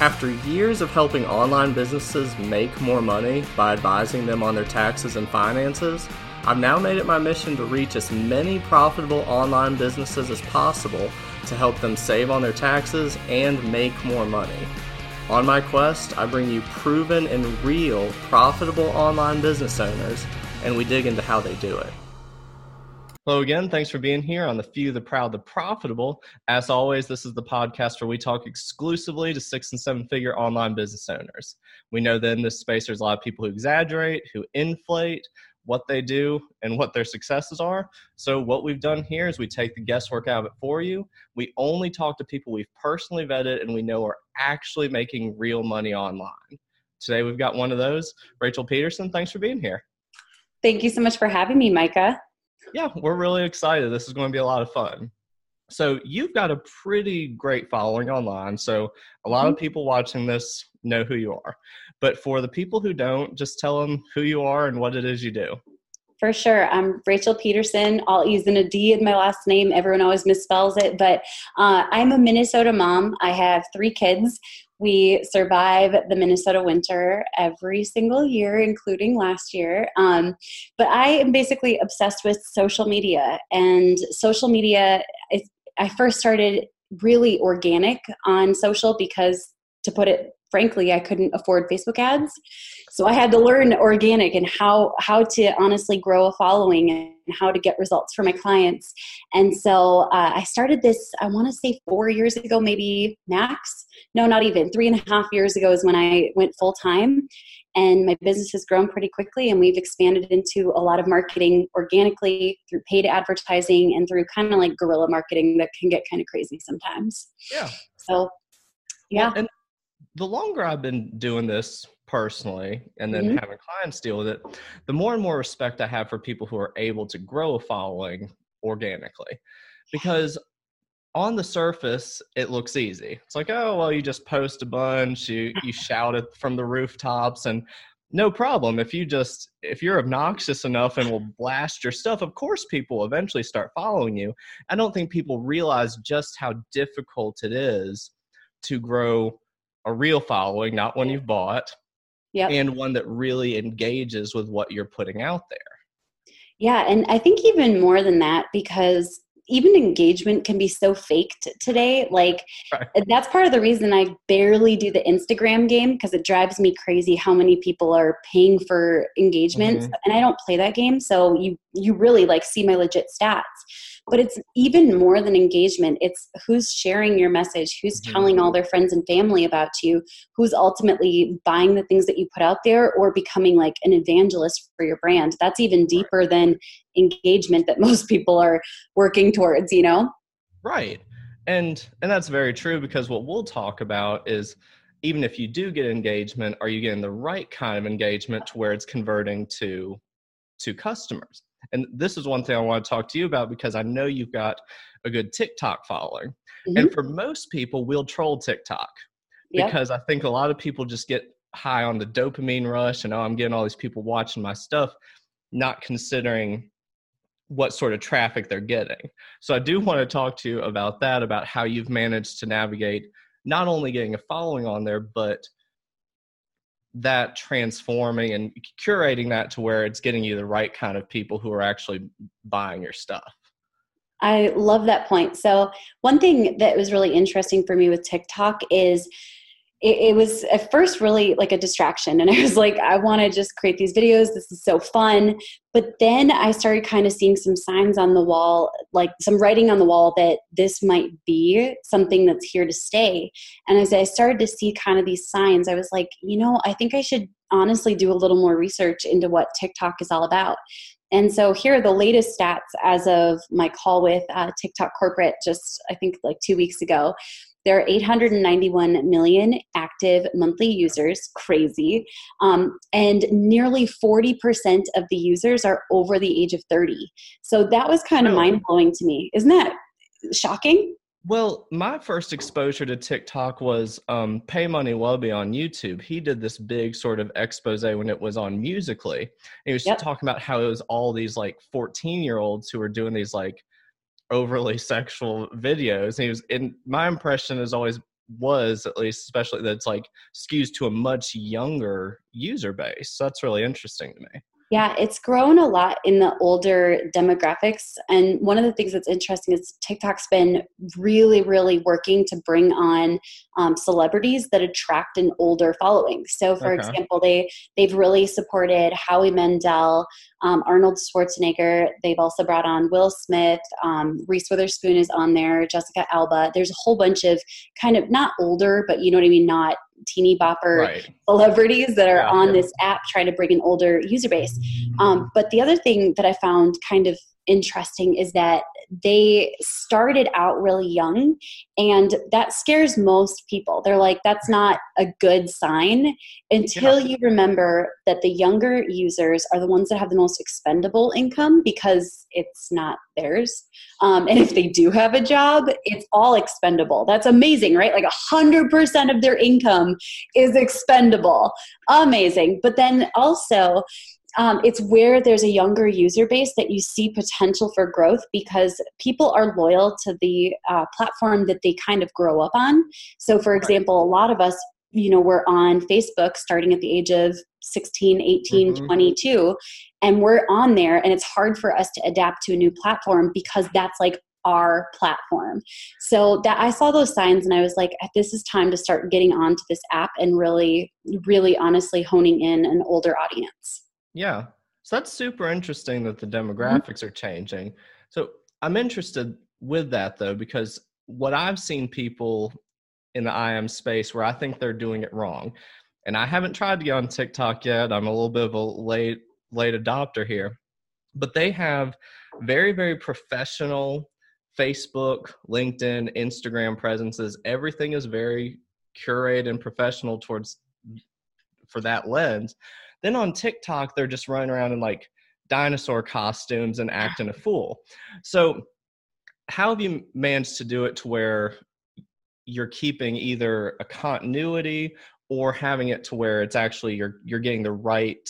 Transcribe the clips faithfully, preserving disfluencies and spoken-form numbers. After years of helping online businesses make more money by advising them on their taxes and finances, I've now made it my mission to reach as many profitable online businesses as possible to help them save on their taxes and make more money. On my quest, I bring you proven and real profitable online business owners, and we dig into how they do it. Hello again. Thanks for being here on The Few, The Proud, The Profitable. As always, this is the podcast where we talk exclusively to six and seven figure online business owners. We know that in this space, there's a lot of people who exaggerate, who inflate what they do and what their successes are. So what we've done here is we take the guesswork out of it for you. We only talk to people we've personally vetted and we know are actually making real money online. Today, we've got one of those. Rachel Pedersen, thanks for being here. Thank you so much for having me, Micah. Yeah, we're really excited. This is going to be a lot of fun. So you've got a pretty great following online. So a lot of people watching this know who you are. But for the people who don't, just tell them who you are and what it is you do. For sure. I'm Rachel Pedersen, all E's and a D in my last name. Everyone always misspells it, but uh, I'm a Minnesota mom. I have three kids. We survive the Minnesota winter every single year, including last year. Um, but I am basically obsessed with social media. And social media, I, I first started really organic on social because, to put it frankly, I couldn't afford Facebook ads. So I had to learn organic and how how to honestly grow a following and how to get results for my clients. And so uh, I started this, I want to say four years ago, maybe max. No, not even. Three and a half years ago is when I went full time. And my business has grown pretty quickly, and we've expanded into a lot of marketing organically through paid advertising and through kind of like guerrilla marketing that can get kind of crazy sometimes. Yeah. So, yeah. Well, and the longer I've been doing this personally and then mm-hmm. having clients deal with it, the more and more respect I have for people who are able to grow a following organically. Because on the surface, it looks easy. It's like, oh, well, you just post a bunch, you you shout it from the rooftops, and no problem. If you just, if you're obnoxious enough and will blast your stuff, of course people will eventually start following you. I don't think people realize just how difficult it is to grow a real following, not one you've bought, yep. and one that really engages with what you're putting out there. Yeah, and I think even more than that, because even engagement can be so faked today. Like right. That's part of the reason I barely do the Instagram game, because it drives me crazy how many people are paying for engagement. Mm-hmm. And I don't play that game. So you, you really like see my legit stats, but it's even more than engagement. It's who's sharing your message, who's mm-hmm. telling all their friends and family about you, who's ultimately buying the things that you put out there or becoming like an evangelist for your brand. That's even deeper right. than engagement that most people are working towards, you know? Right. And and that's very true, because what we'll talk about is even if you do get engagement, are you getting the right kind of engagement to where it's converting to, to customers? And this is one thing I want to talk to you about, because I know you've got a good TikTok following. Mm-hmm. And for most people, we'll troll TikTok yep. because I think a lot of people just get high on the dopamine rush and, oh, I'm getting all these people watching my stuff, not considering what sort of traffic they're getting. So I do want to talk to you about that, about how you've managed to navigate not only getting a following on there, but that transforming and curating that to where it's getting you the right kind of people who are actually buying your stuff. I love that point. So one thing that was really interesting for me with TikTok is it was at first really like a distraction. And I was like, I want to just create these videos. This is so fun. But then I started kind of seeing some signs on the wall, like some writing on the wall that this might be something that's here to stay. And as I started to see kind of these signs, I was like, you know, I think I should honestly do a little more research into what TikTok is all about. And so here are the latest stats as of my call with uh, TikTok corporate just, I think like two weeks ago. There are eight hundred ninety-one million active monthly users, crazy. Um, and nearly forty percent of the users are over the age of thirty. So that was kind of mind blowing to me. Isn't that shocking? Well, my first exposure to TikTok was um, Pay Money Wubby on YouTube. He did this big sort of expose when it was on Musical.ly. And he was yep. talking about how it was all these like fourteen year olds who were doing these like overly sexual videos. And he was in my impression is always was, at least, especially that's like skews to a much younger user base. So that's really interesting to me. Yeah, it's grown a lot in the older demographics. And one of the things that's interesting is TikTok's been really, really working to bring on um, celebrities that attract an older following. So, for okay. example, they, they've really supported Howie Mandel, um, Arnold Schwarzenegger. They've also brought on Will Smith. Um, Reese Witherspoon is on there, Jessica Alba. There's a whole bunch of kind of not older, but you know what I mean, not teeny bopper right. celebrities that are yeah, on yeah. this app trying to bring an older user base. Um, but the other thing that I found kind of interesting is that they started out really young, and that scares most people. They're like, that's not a good sign until yeah. you remember that the younger users are the ones that have the most expendable income because it's not theirs. Um, and if they do have a job, it's all expendable. That's amazing, right? Like one hundred percent of their income is expendable. Amazing. But then also, Um, it's where there's a younger user base that you see potential for growth because people are loyal to the uh, platform that they kind of grow up on. So, for example, a lot of us, you know, we're on Facebook starting at the age of sixteen, eighteen, mm-hmm. twenty-two, and we're on there, and it's hard for us to adapt to a new platform because that's like our platform. So that I saw those signs and I was like, this is time to start getting onto this app and really, really honestly honing in an older audience. Yeah. So that's super interesting that the demographics mm-hmm. are changing. So I'm interested with that though, because what I've seen people in the I M space where I think they're doing it wrong. And I haven't tried to get on TikTok yet. I'm a little bit of a late, late adopter here, but they have very, very professional Facebook, LinkedIn, Instagram presences. Everything is very curated and professional towards for that lens. Then on TikTok, they're just running around in like dinosaur costumes and acting a fool. So how have you managed to do it to where you're keeping either a continuity or having it to where it's actually you're you're getting the right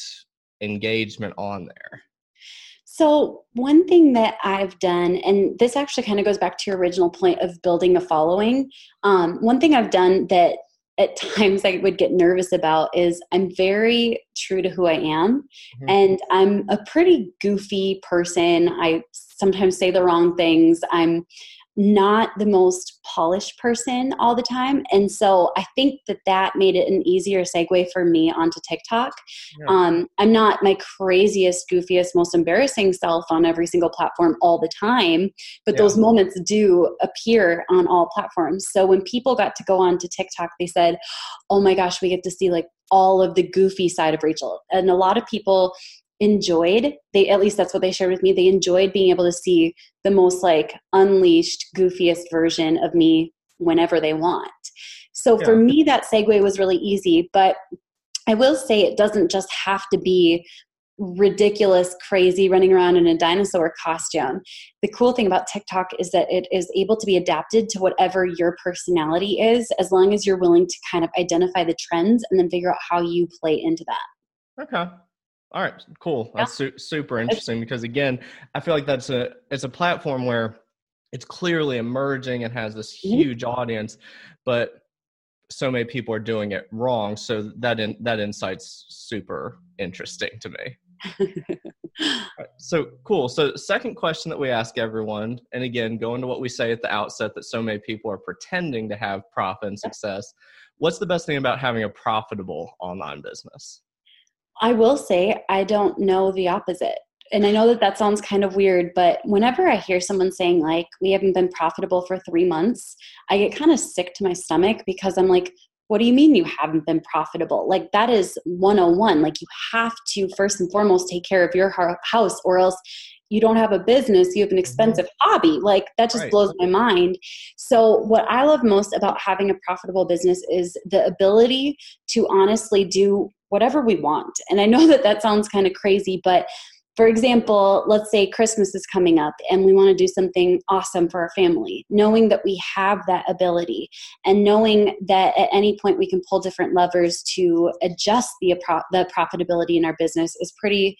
engagement on there? So one thing that I've done, and this actually kind of goes back to your original point of building a following. Um, one thing I've done that at times I would get nervous about is I'm very true to who I am. Mm-hmm. And I'm a pretty goofy person. I sometimes say the wrong things. I'm not the most polished person all the time. And so I think that that made it an easier segue for me onto TikTok. Yeah. Um, I'm not my craziest, goofiest, most embarrassing self on every single platform all the time, but yeah. those moments do appear on all platforms. So when people got to go on to TikTok, they said, oh my gosh, we get to see like all of the goofy side of Rachel. And a lot of people enjoyed, they at least that's what they shared with me, they enjoyed being able to see the most like unleashed, goofiest version of me whenever they want. So yeah. for me, that segue was really easy, but I will say it doesn't just have to be ridiculous, crazy, running around in a dinosaur costume. The cool thing about TikTok is that it is able to be adapted to whatever your personality is, as long as you're willing to kind of identify the trends and then figure out how you play into that. Okay. All right, cool. That's su- super interesting because again, I feel like that's a it's a platform where it's clearly emerging and has this huge audience, but so many people are doing it wrong. So that in, that insight's super interesting to me. Right, so cool. So second question that we ask everyone, and again, going to what we say at the outset that so many people are pretending to have profit and success. What's the best thing about having a profitable online business? I will say I don't know the opposite. And I know that that sounds kind of weird, but whenever I hear someone saying like, we haven't been profitable for three months, I get kind of sick to my stomach because I'm like, what do you mean you haven't been profitable? Like that is one oh one. Like you have to first and foremost take care of your house or else you don't have a business, you have an expensive mm-hmm. hobby. Like that just right. blows my mind. So what I love most about having a profitable business is the ability to honestly do whatever we want. And I know that that sounds kind of crazy, but for example, let's say Christmas is coming up and we want to do something awesome for our family, knowing that we have that ability and knowing that at any point we can pull different levers to adjust the, the profitability in our business is pretty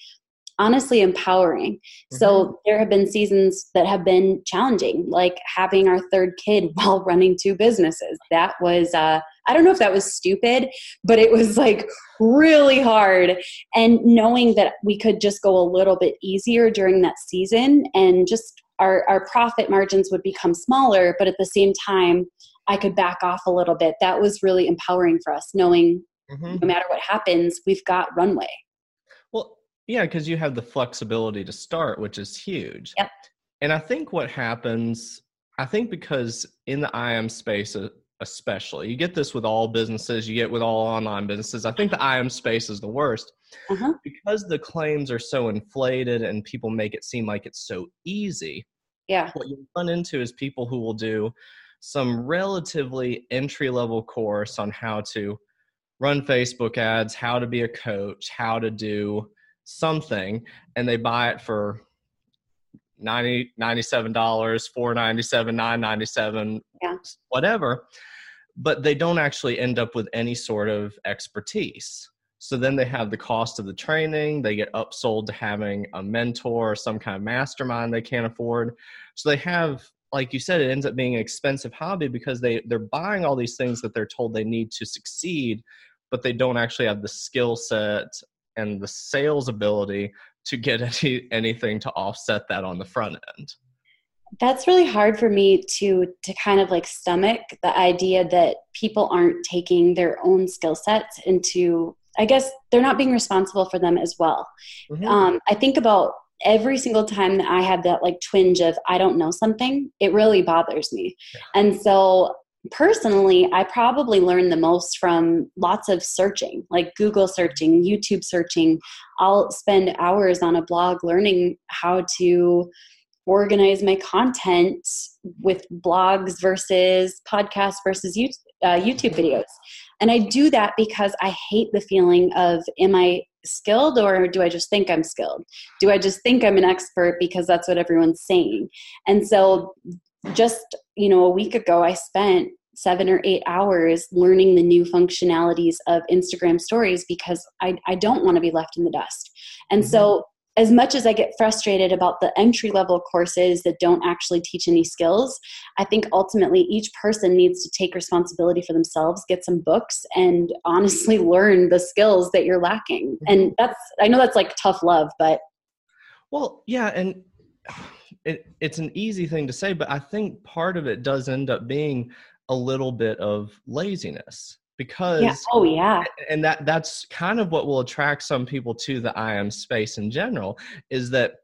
honestly empowering. Mm-hmm. So there have been seasons that have been challenging, like having our third kid while running two businesses. That was, uh, I don't know if that was stupid, but it was like really hard. And knowing that we could just go a little bit easier during that season, and just our, our profit margins would become smaller, but at the same time, I could back off a little bit. That was really empowering for us, knowing mm-hmm. no matter what happens, we've got runway. Well, yeah, because you have the flexibility to start, which is huge. Yep. And I think what happens, I think because in the I M space especially, you get this with all businesses, you get with all online businesses. I think the I M space is the worst uh-huh. because the claims are so inflated and people make it seem like it's so easy. Yeah. What you run into is people who will do some relatively entry-level course on how to run Facebook ads, how to be a coach, how to do something, and they buy it for ninety dollars, ninety-seven dollars, four dollars and ninety-seven cents, nine dollars and ninety-seven cents, yeah. whatever, but they don't actually end up with any sort of expertise. So then they have the cost of the training, they get upsold to having a mentor or some kind of mastermind they can't afford. So they have, like you said, it ends up being an expensive hobby because they, they're buying all these things that they're told they need to succeed, but they don't actually have the skill set and the sales ability to get any, anything to offset that on the front end. That's really hard for me to to kind of like stomach the idea that people aren't taking their own skill sets into, I guess they're not being responsible for them as well. Mm-hmm. Um, I think about every single time that I have that like twinge of, I don't know something, it really bothers me. And so personally, I probably learned the most from lots of searching, like Google searching, YouTube searching. I'll spend hours on a blog learning how to organize my content with blogs versus podcasts versus YouTube, uh, YouTube videos. And I do that because I hate the feeling of, am I skilled or do I just think I'm skilled? Do I just think I'm an expert because that's what everyone's saying? And so just, you know, a week ago, I spent seven or eight hours learning the new functionalities of Instagram stories because I, I don't want to be left in the dust. And mm-hmm. so as much as I get frustrated about the entry-level courses that don't actually teach any skills, I think ultimately each person needs to take responsibility for themselves, get some books, and honestly learn the skills that you're lacking. And that's, I know that's like tough love, but. Well, yeah, and it, it's an easy thing to say, but I think part of it does end up being a little bit of laziness. Because, yeah. Oh, yeah. and that that's kind of what will attract some people to the I M space in general, is that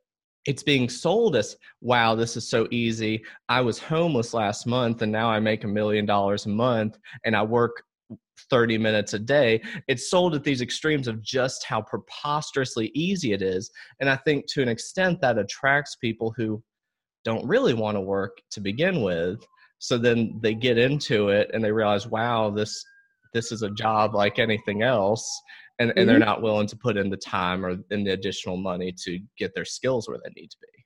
it's being sold as, wow, this is so easy. I was homeless last month and now I make a million dollars a month and I work thirty minutes a day. It's sold at these extremes of just how preposterously easy it is. And I think to an extent that attracts people who don't really want to work to begin with. So then they get into it and they realize, wow, this this is a job like anything else, and, and mm-hmm. they're not willing to put in the time or in the additional money to get their skills where they need to be.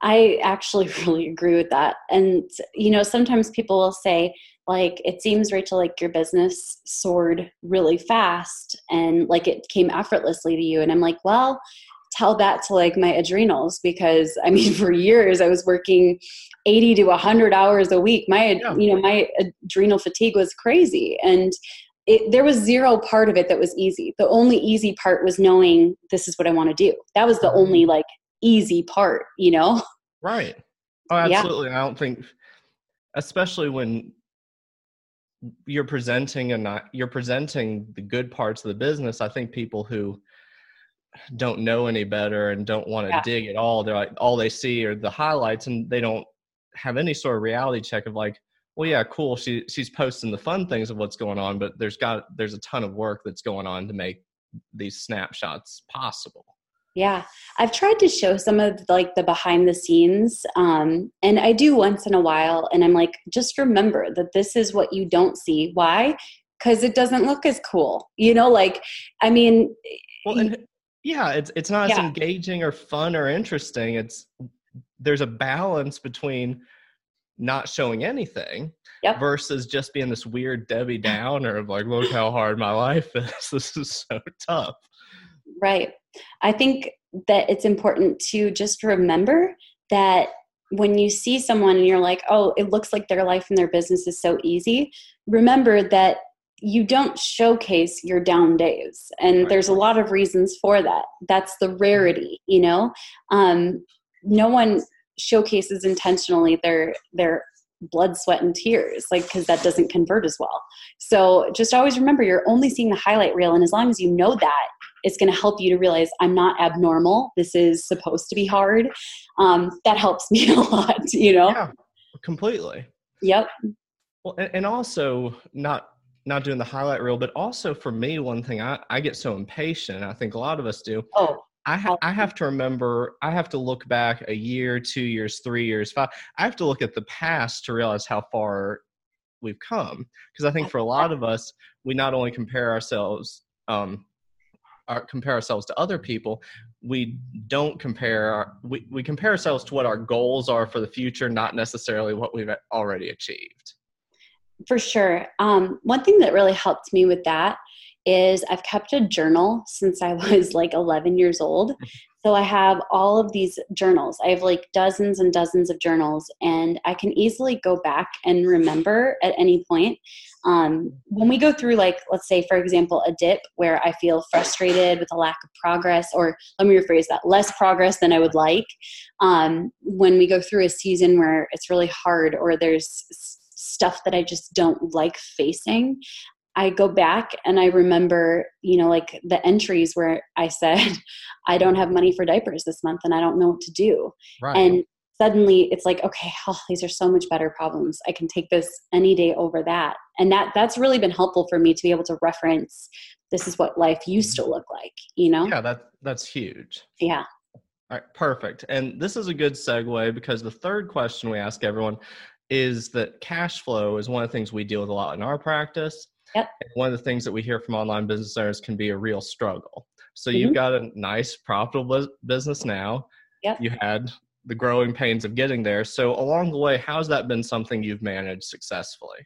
I actually really agree with that. And, you know, sometimes people will say, like, it seems, Rachel, like your business soared really fast and like it came effortlessly to you. And I'm like, well, tell that to like my adrenals, because I mean, for years I was working eighty to a hundred hours a week. My, yeah. you know, my adrenal fatigue was crazy. And it, there was zero part of it that was easy. The only easy part was knowing this is what I want to do. That was the only like easy part, you know? Right. Oh, absolutely. Yeah. I don't think, especially when you're presenting and not, you're presenting the good parts of the business. I think people who don't know any better and don't want to yeah. dig at all. They're like, all they see are the highlights, and they don't have any sort of reality check of like, well, yeah, cool. She she's posting the fun things of what's going on, but there's got, there's a ton of work that's going on to make these snapshots possible. Yeah. I've tried to show some of like the behind the scenes. Um, and I do once in a while. And I'm like, just remember that this is what you don't see. Why? Cause it doesn't look as cool. You know, like, I mean, well, and- Yeah, it's it's not yeah. as engaging or fun or interesting. It's there's a balance between not showing anything yep. versus just being this weird Debbie Downer of like, look how hard my life is. This is so tough. Right. I think that it's important to just remember that when you see someone and you're like, oh, it looks like their life and their business is so easy, remember that you don't showcase your down days. And right. there's a lot of reasons for that. That's the rarity, you know? Um, no one showcases intentionally their their blood, sweat, and tears, like, because that doesn't convert as well. So just always remember, you're only seeing the highlight reel. And as long as you know that, it's going to help you to realize I'm not abnormal. This is supposed to be hard. Um, that helps me a lot, you know? Yeah, completely. Yep. Well, and, and also not, not doing the highlight reel, but also for me, one thing, I, I get so impatient. I think a lot of us do. Oh, I, ha- I have to remember, I have to look back a year, two years, three years, five. I have to look at the past to realize how far we've come. Because I think for a lot of us, we not only compare ourselves, um, our, compare ourselves to other people, we don't compare, our, we, we compare ourselves to what our goals are for the future, not necessarily what we've already achieved. For sure. Um, one thing that really helped me with that is I've kept a journal since I was like eleven years old. So I have all of these journals. I have like dozens and dozens of journals, and I can easily go back and remember at any point. Um, when we go through, like, let's say, for example, a dip where I feel frustrated with a lack of progress, or let me rephrase that, less progress than I would like. Um, when we go through a season where it's really hard, or there's stuff that I just don't like facing, I go back and I remember, you know, like the entries where I said, I don't have money for diapers this month and I don't know what to do. Right. And suddenly it's like, okay, oh, these are so much better problems. I can take this any day over that. And that that's really been helpful for me to be able to reference, this is what life used to look like, you know? Yeah, that that's huge. Yeah. All right, perfect. And this is a good segue, because the third question we ask everyone is that cash flow is one of the things we deal with a lot in our practice. Yep. And one of the things that we hear from online business owners can be a real struggle. So mm-hmm. you've got a nice profitable business now. Yep. You had the growing pains of getting there. So along the way, how's that been something you've managed successfully?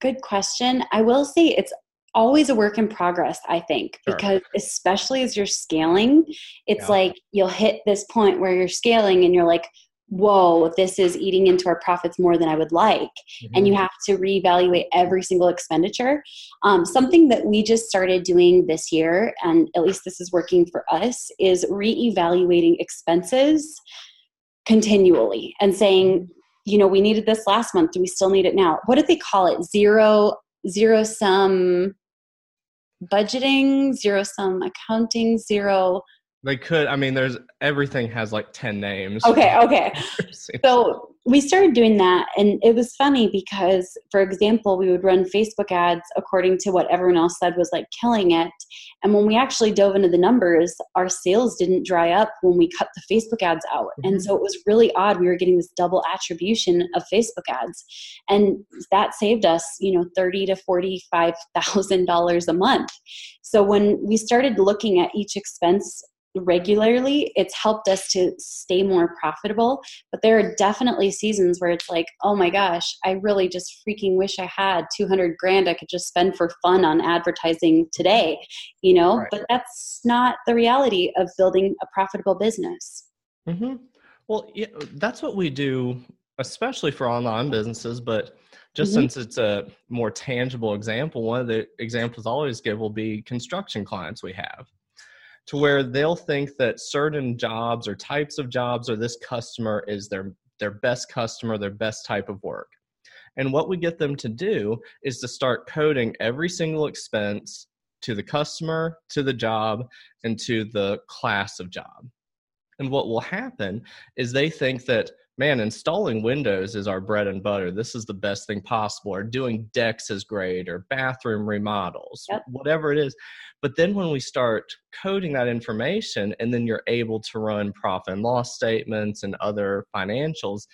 Good question. I will say it's always a work in progress, I think, sure. because especially as you're scaling, it's yeah. like you'll hit this point where you're scaling and you're like, whoa, this is eating into our profits more than I would like. Mm-hmm. And you have to reevaluate every single expenditure. Um, something that we just started doing this year, and at least this is working for us, is reevaluating expenses continually and saying, you know, we needed this last month. Do we still need it now? What do they call it? Zero, zero sum budgeting, zero sum accounting, zero. They could, I mean, there's, everything has like ten names. Okay, okay. So we started doing that, and it was funny because, for example, we would run Facebook ads according to what everyone else said was like killing it. And when we actually dove into the numbers, our sales didn't dry up when we cut the Facebook ads out. Mm-hmm. And so it was really odd. We were getting this double attribution of Facebook ads, and that saved us, you know, thirty thousand to forty-five thousand dollars a month. So when we started looking at each expense regularly, it's helped us to stay more profitable. But there are definitely seasons where it's like, oh my gosh, I really just freaking wish I had two hundred grand I could just spend for fun on advertising today, you know? Right. But that's not the reality of building a profitable business. Mm-hmm. Well, yeah, that's what we do, especially for online businesses. But just mm-hmm. since it's a more tangible example, one of the examples I always give will be construction clients we have, to where they'll think that certain jobs or types of jobs or this customer is their, their best customer, their best type of work. And what we get them to do is to start coding every single expense to the customer, to the job, and to the class of job. And what will happen is they think that, man, installing windows is our bread and butter. This is the best thing possible. Or doing decks is great, or bathroom remodels, yep. whatever it is. But then when we start coding that information, and then you're able to run profit and loss statements and other financials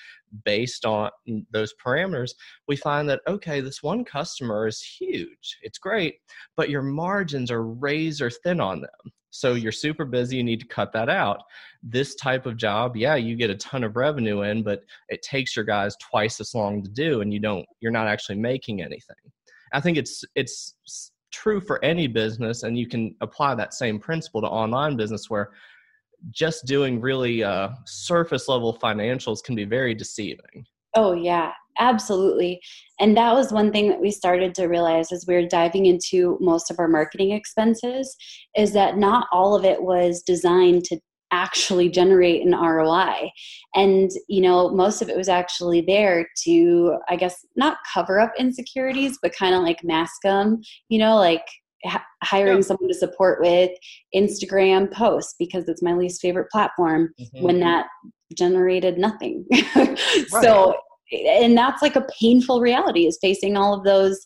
based on those parameters, we find that, okay, this one customer is huge. It's great, but your margins are razor thin on them. So you're super busy, you need to cut that out. This type of job, yeah, you get a ton of revenue in, but it takes your guys twice as long to do, and you don't, you're not actually making anything. I think it's it's true for any business, and you can apply that same principle to online business, where just doing really uh, surface level financials can be very deceiving. Oh, yeah, absolutely. And that was one thing that we started to realize as we were diving into most of our marketing expenses, is that not all of it was designed to actually generate an R O I. And, you know, most of it was actually there to, I guess, not cover up insecurities, but kind of like mask them, you know, like h- hiring yeah. someone to support with Instagram posts, because it's my least favorite platform, mm-hmm. when that generated nothing. Right. So, and that's like a painful reality, is facing all of those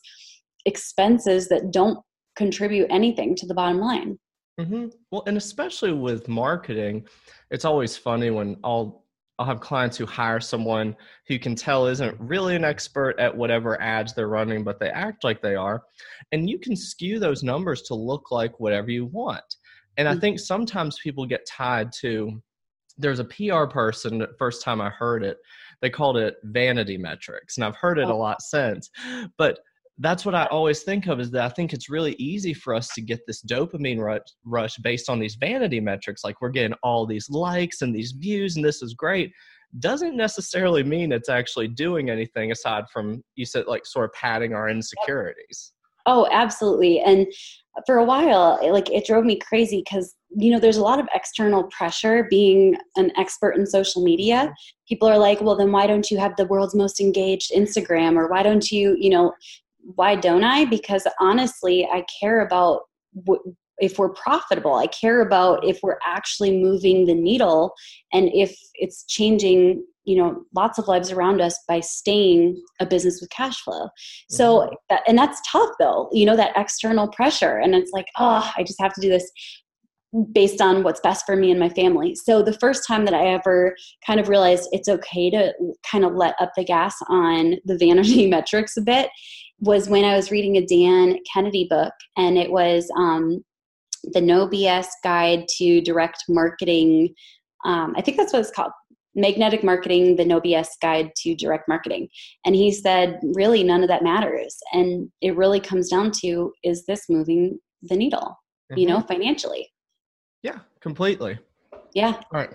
expenses that don't contribute anything to the bottom line. Mm-hmm. Well, and especially with marketing, it's always funny when I'll, I'll have clients who hire someone who can tell isn't really an expert at whatever ads they're running, but they act like they are. And you can skew those numbers to look like whatever you want. And mm-hmm. I think sometimes people get tied to, there's a P R person, first time I heard it, they called it vanity metrics. And I've heard it a lot since, but that's what I always think of, is that I think it's really easy for us to get this dopamine rush, rush based on these vanity metrics. Like, we're getting all these likes and these views and this is great. Doesn't necessarily mean it's actually doing anything aside from, you said, like sort of padding our insecurities. Oh, absolutely. And for a while, it, like it drove me crazy because, you know, there's a lot of external pressure being an expert in social media. People are like, well, then why don't you have the world's most engaged Instagram? Or why don't you, you know, why don't I? Because honestly, I care about w- if we're profitable. I care about if we're actually moving the needle and if it's changing, you know, lots of lives around us by staying a business with cash flow. Mm-hmm. So, and that's tough though, you know, that external pressure. And it's like, oh, I just have to do this based on what's best for me and my family. So the first time that I ever kind of realized it's okay to kind of let up the gas on the vanity metrics a bit was when I was reading a Dan Kennedy book, and it was um, the No B S Guide to Direct Marketing. Um, I think that's what it's called, Magnetic Marketing, the No B S Guide to Direct Marketing. And he said, really, none of that matters. And it really comes down to, is this moving the needle, mm-hmm. you know, financially? Yeah, completely. Yeah. All right.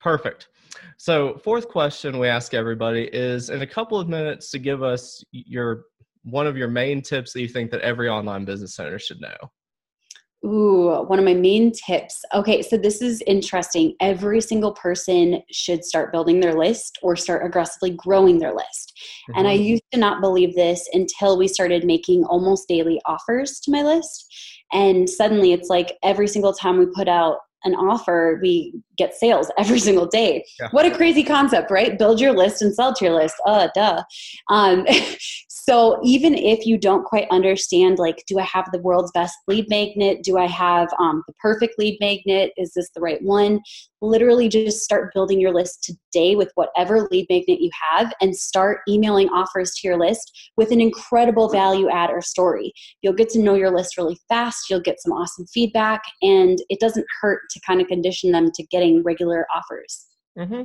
Perfect. So fourth question we ask everybody is, in a couple of minutes, to give us your one of your main tips that you think that every online business owner should know. Ooh, one of my main tips. Okay, so this is interesting. Every single person should start building their list or start aggressively growing their list. Mm-hmm. And I used to not believe this until we started making almost daily offers to my list. And suddenly it's like every single time we put out an offer, we get sales every single day. Yeah. What a crazy concept, right? Build your list and sell to your list. Uh, duh. Um, so even if you don't quite understand, like, do I have the world's best lead magnet? Do I have um, the perfect lead magnet? Is this the right one? Literally just start building your list today with whatever lead magnet you have, and start emailing offers to your list with an incredible value add or story. You'll get to know your list really fast. You'll get some awesome feedback, and it doesn't hurt to kind of condition them to getting regular offers. Mm-hmm.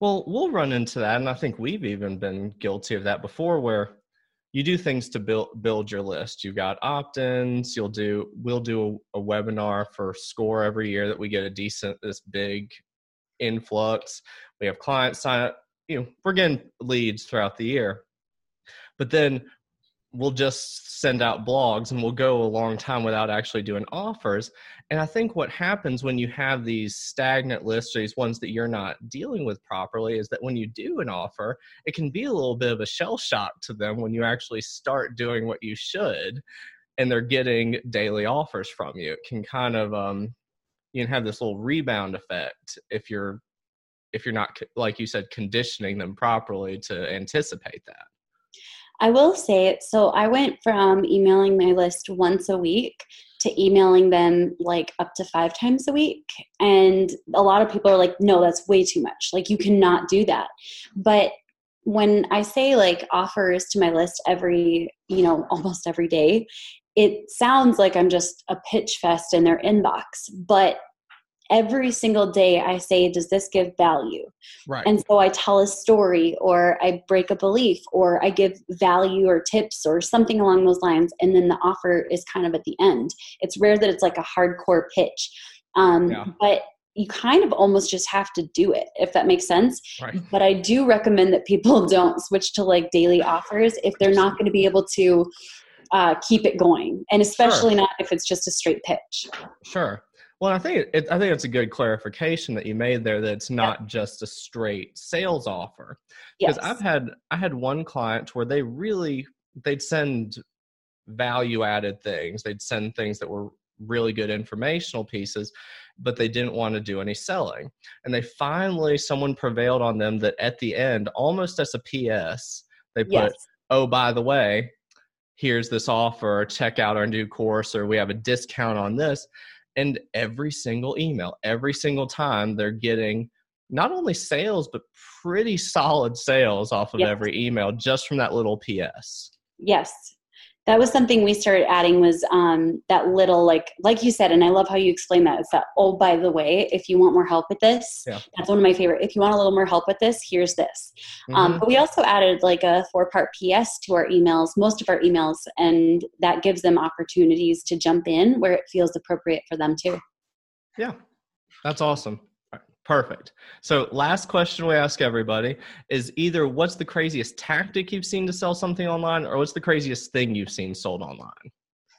Well, we'll run into that. And I think we've even been guilty of that before, where you do things to build build your list. You've got opt-ins. You'll do. We'll do a, a webinar for SCORE every year that we get a decent, this big influx. We have clients sign up. You know, we're getting leads throughout the year, but then we'll just send out blogs and we'll go a long time without actually doing offers. And I think what happens when you have these stagnant lists, or these ones that you're not dealing with properly, is that when you do an offer, it can be a little bit of a shell shock to them when you actually start doing what you should and they're getting daily offers from you. It can kind of, um, you can have this little rebound effect if you're, if you're not, like you said, conditioning them properly to anticipate that. I will say it. So I went from emailing my list once a week to emailing them like up to five times a week. And a lot of people are like, no, that's way too much. Like, you cannot do that. But when I say like offers to my list every, you know, almost every day, it sounds like I'm just a pitch fest in their inbox, but every single day I say, does this give value? Right. And so I tell a story, or I break a belief, or I give value or tips or something along those lines. And then the offer is kind of at the end. It's rare that it's like a hardcore pitch. Um, yeah. But you kind of almost just have to do it, if that makes sense. Right. But I do recommend that people don't switch to like daily offers if they're not going to be able to uh, keep it going. And especially sure. not if it's just a straight pitch. Sure. Well, I think it, I think it's a good clarification that you made there, that it's not yeah. just a straight sales offer. Because yes. I've had, I had one client where they really, they'd send value added things. They'd send things that were really good informational pieces, but they didn't want to do any selling. And they finally, someone prevailed on them that at the end, almost as a P S, they put, yes. oh, by the way, here's this offer, check out our new course, or we have a discount on this. And every single email, every single time, they're getting not only sales, but pretty solid sales off of yes. every email just from that little P S. Yes. That was something we started adding, was um, that little, like, like you said, and I love how you explain that. It's that, oh, by the way, if you want more help with this, yeah. that's one of my favorite. If you want a little more help with this, here's this. Mm-hmm. Um, but we also added like a four part P S to our emails, most of our emails, and that gives them opportunities to jump in where it feels appropriate for them too. Yeah, that's awesome. Perfect. So last question we ask everybody is either what's the craziest tactic you've seen to sell something online, or what's the craziest thing you've seen sold online?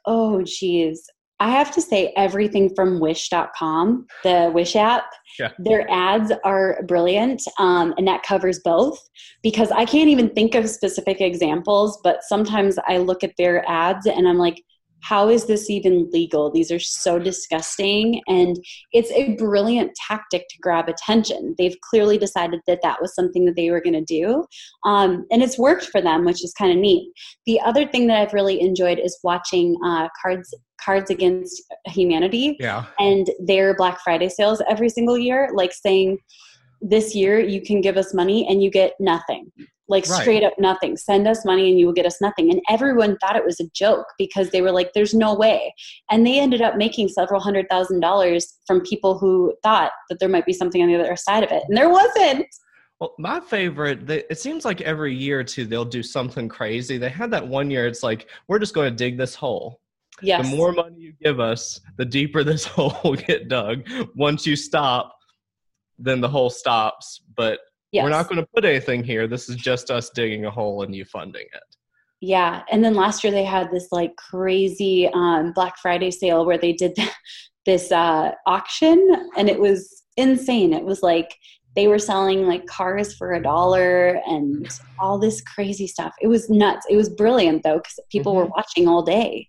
Oh, geez. I have to say everything from wish dot com, the Wish app, yeah. their ads are brilliant. Um, and that covers both, because I can't even think of specific examples, but sometimes I look at their ads and I'm like, how is this even legal? These are so disgusting. And it's a brilliant tactic to grab attention. They've clearly decided that that was something that they were going to do. Um, and it's worked for them, which is kind of neat. The other thing that I've really enjoyed is watching uh, Cards Cards Against Humanity yeah. and their Black Friday sales every single year, like saying, this year you can give us money and you get nothing. Like right. straight up nothing. Send us money and you will get us nothing. And everyone thought it was a joke, because they were like, there's no way. And they ended up making several hundred thousand dollars from people who thought that there might be something on the other side of it. And there wasn't. Well, my favorite, they, it seems like every year or two, they'll do something crazy. They had that one year, it's like, we're just going to dig this hole. Yes. The more money you give us, the deeper this hole will get dug. Once you stop, then the hole stops. But yes. we're not going to put anything here. This is just us digging a hole and you funding it. Yeah. And then last year they had this like crazy um, Black Friday sale where they did this uh, auction, and it was insane. It was like they were selling like cars for a dollar and all this crazy stuff. It was nuts. It was brilliant though, because people mm-hmm. were watching all day.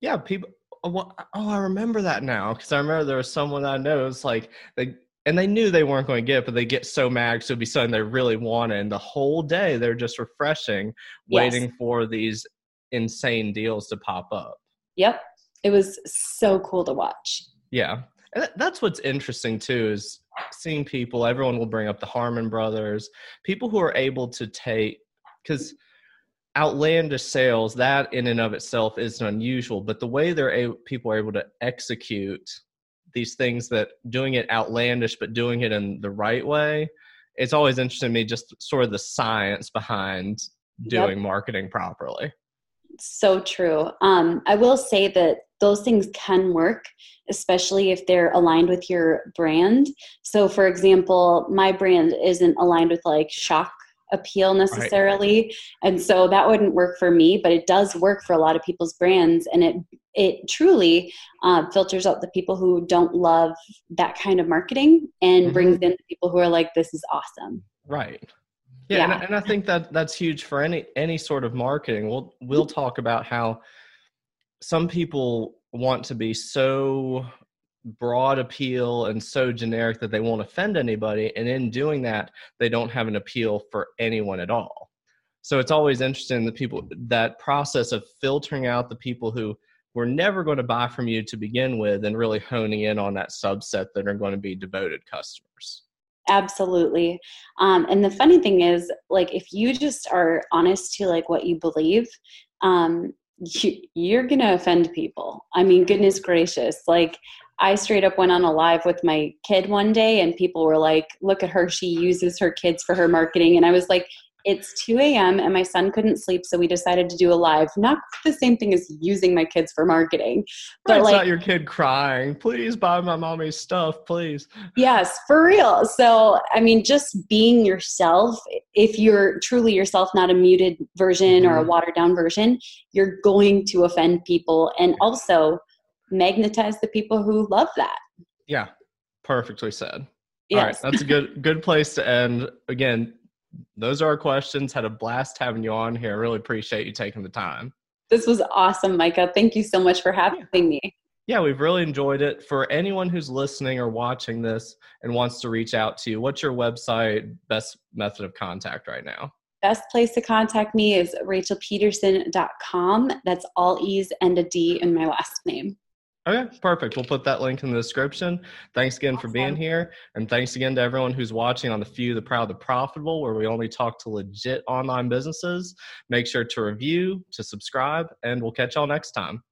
Yeah. People. Oh, I remember that now, because I remember there was someone I know. It was like they. And they knew they weren't going to get it, but they get so mad because it would be something they really wanted. And the whole day they're just refreshing, yes. waiting for these insane deals to pop up. Yep. It was so cool to watch. Yeah. And that's what's interesting too, is seeing people, everyone will bring up the Harmon Brothers, people who are able to take, because outlandish sales, that in and of itself isn't unusual, but the way they're able, people are able to execute these things, that doing it outlandish, but doing it in the right way. It's always interesting to me, just sort of the science behind doing yep. marketing properly. So true. Um, I will say that those things can work, especially if they're aligned with your brand. So for example, my brand isn't aligned with like shock appeal necessarily. Right. And so that wouldn't work for me, but it does work for a lot of people's brands. And it It truly uh, filters out the people who don't love that kind of marketing and mm-hmm. brings in the people who are like, this is awesome. Right. Yeah. yeah. And, I, and I think that that's huge for any, any sort of marketing. We'll, we'll talk about how some people want to be so broad appeal and so generic that they won't offend anybody. And in doing that, they don't have an appeal for anyone at all. So it's always interesting, the people, that process of filtering out the people who we're never going to buy from you to begin with, and really honing in on that subset that are going to be devoted customers. Absolutely. Um, and the funny thing is, like, if you just are honest to like what you believe, um, you, you're going to offend people. I mean, goodness gracious. Like I straight up went on a live with my kid one day and people were like, look at her. She uses her kids for her marketing. And I was like, it's two a.m. and my son couldn't sleep. So we decided to do a live. Not the same thing as using my kids for marketing. But it's like, not your kid crying. Please buy my mommy's stuff, please. Yes, for real. So, I mean, just being yourself, if you're truly yourself, not a muted version mm-hmm. or a watered down version, you're going to offend people. And also magnetize the people who love that. Yeah, perfectly said. Yes. All right, that's a good good place to end. Again, those are our questions. Had a blast having you on here. I really appreciate you taking the time. This was awesome, Micah. Thank you so much for having me. Yeah, we've really enjoyed it. For anyone who's listening or watching this and wants to reach out to you, what's your website, best method of contact right now? Best place to contact me is Rachel Pedersen dot com. That's all E's and a D in my last name. Okay, perfect. We'll put that link in the description. Thanks again awesome. for being here. And thanks again to everyone who's watching on The Few, The Proud, The Profitable, where we only talk to legit online businesses. Make sure to review, to subscribe, and we'll catch y'all next time.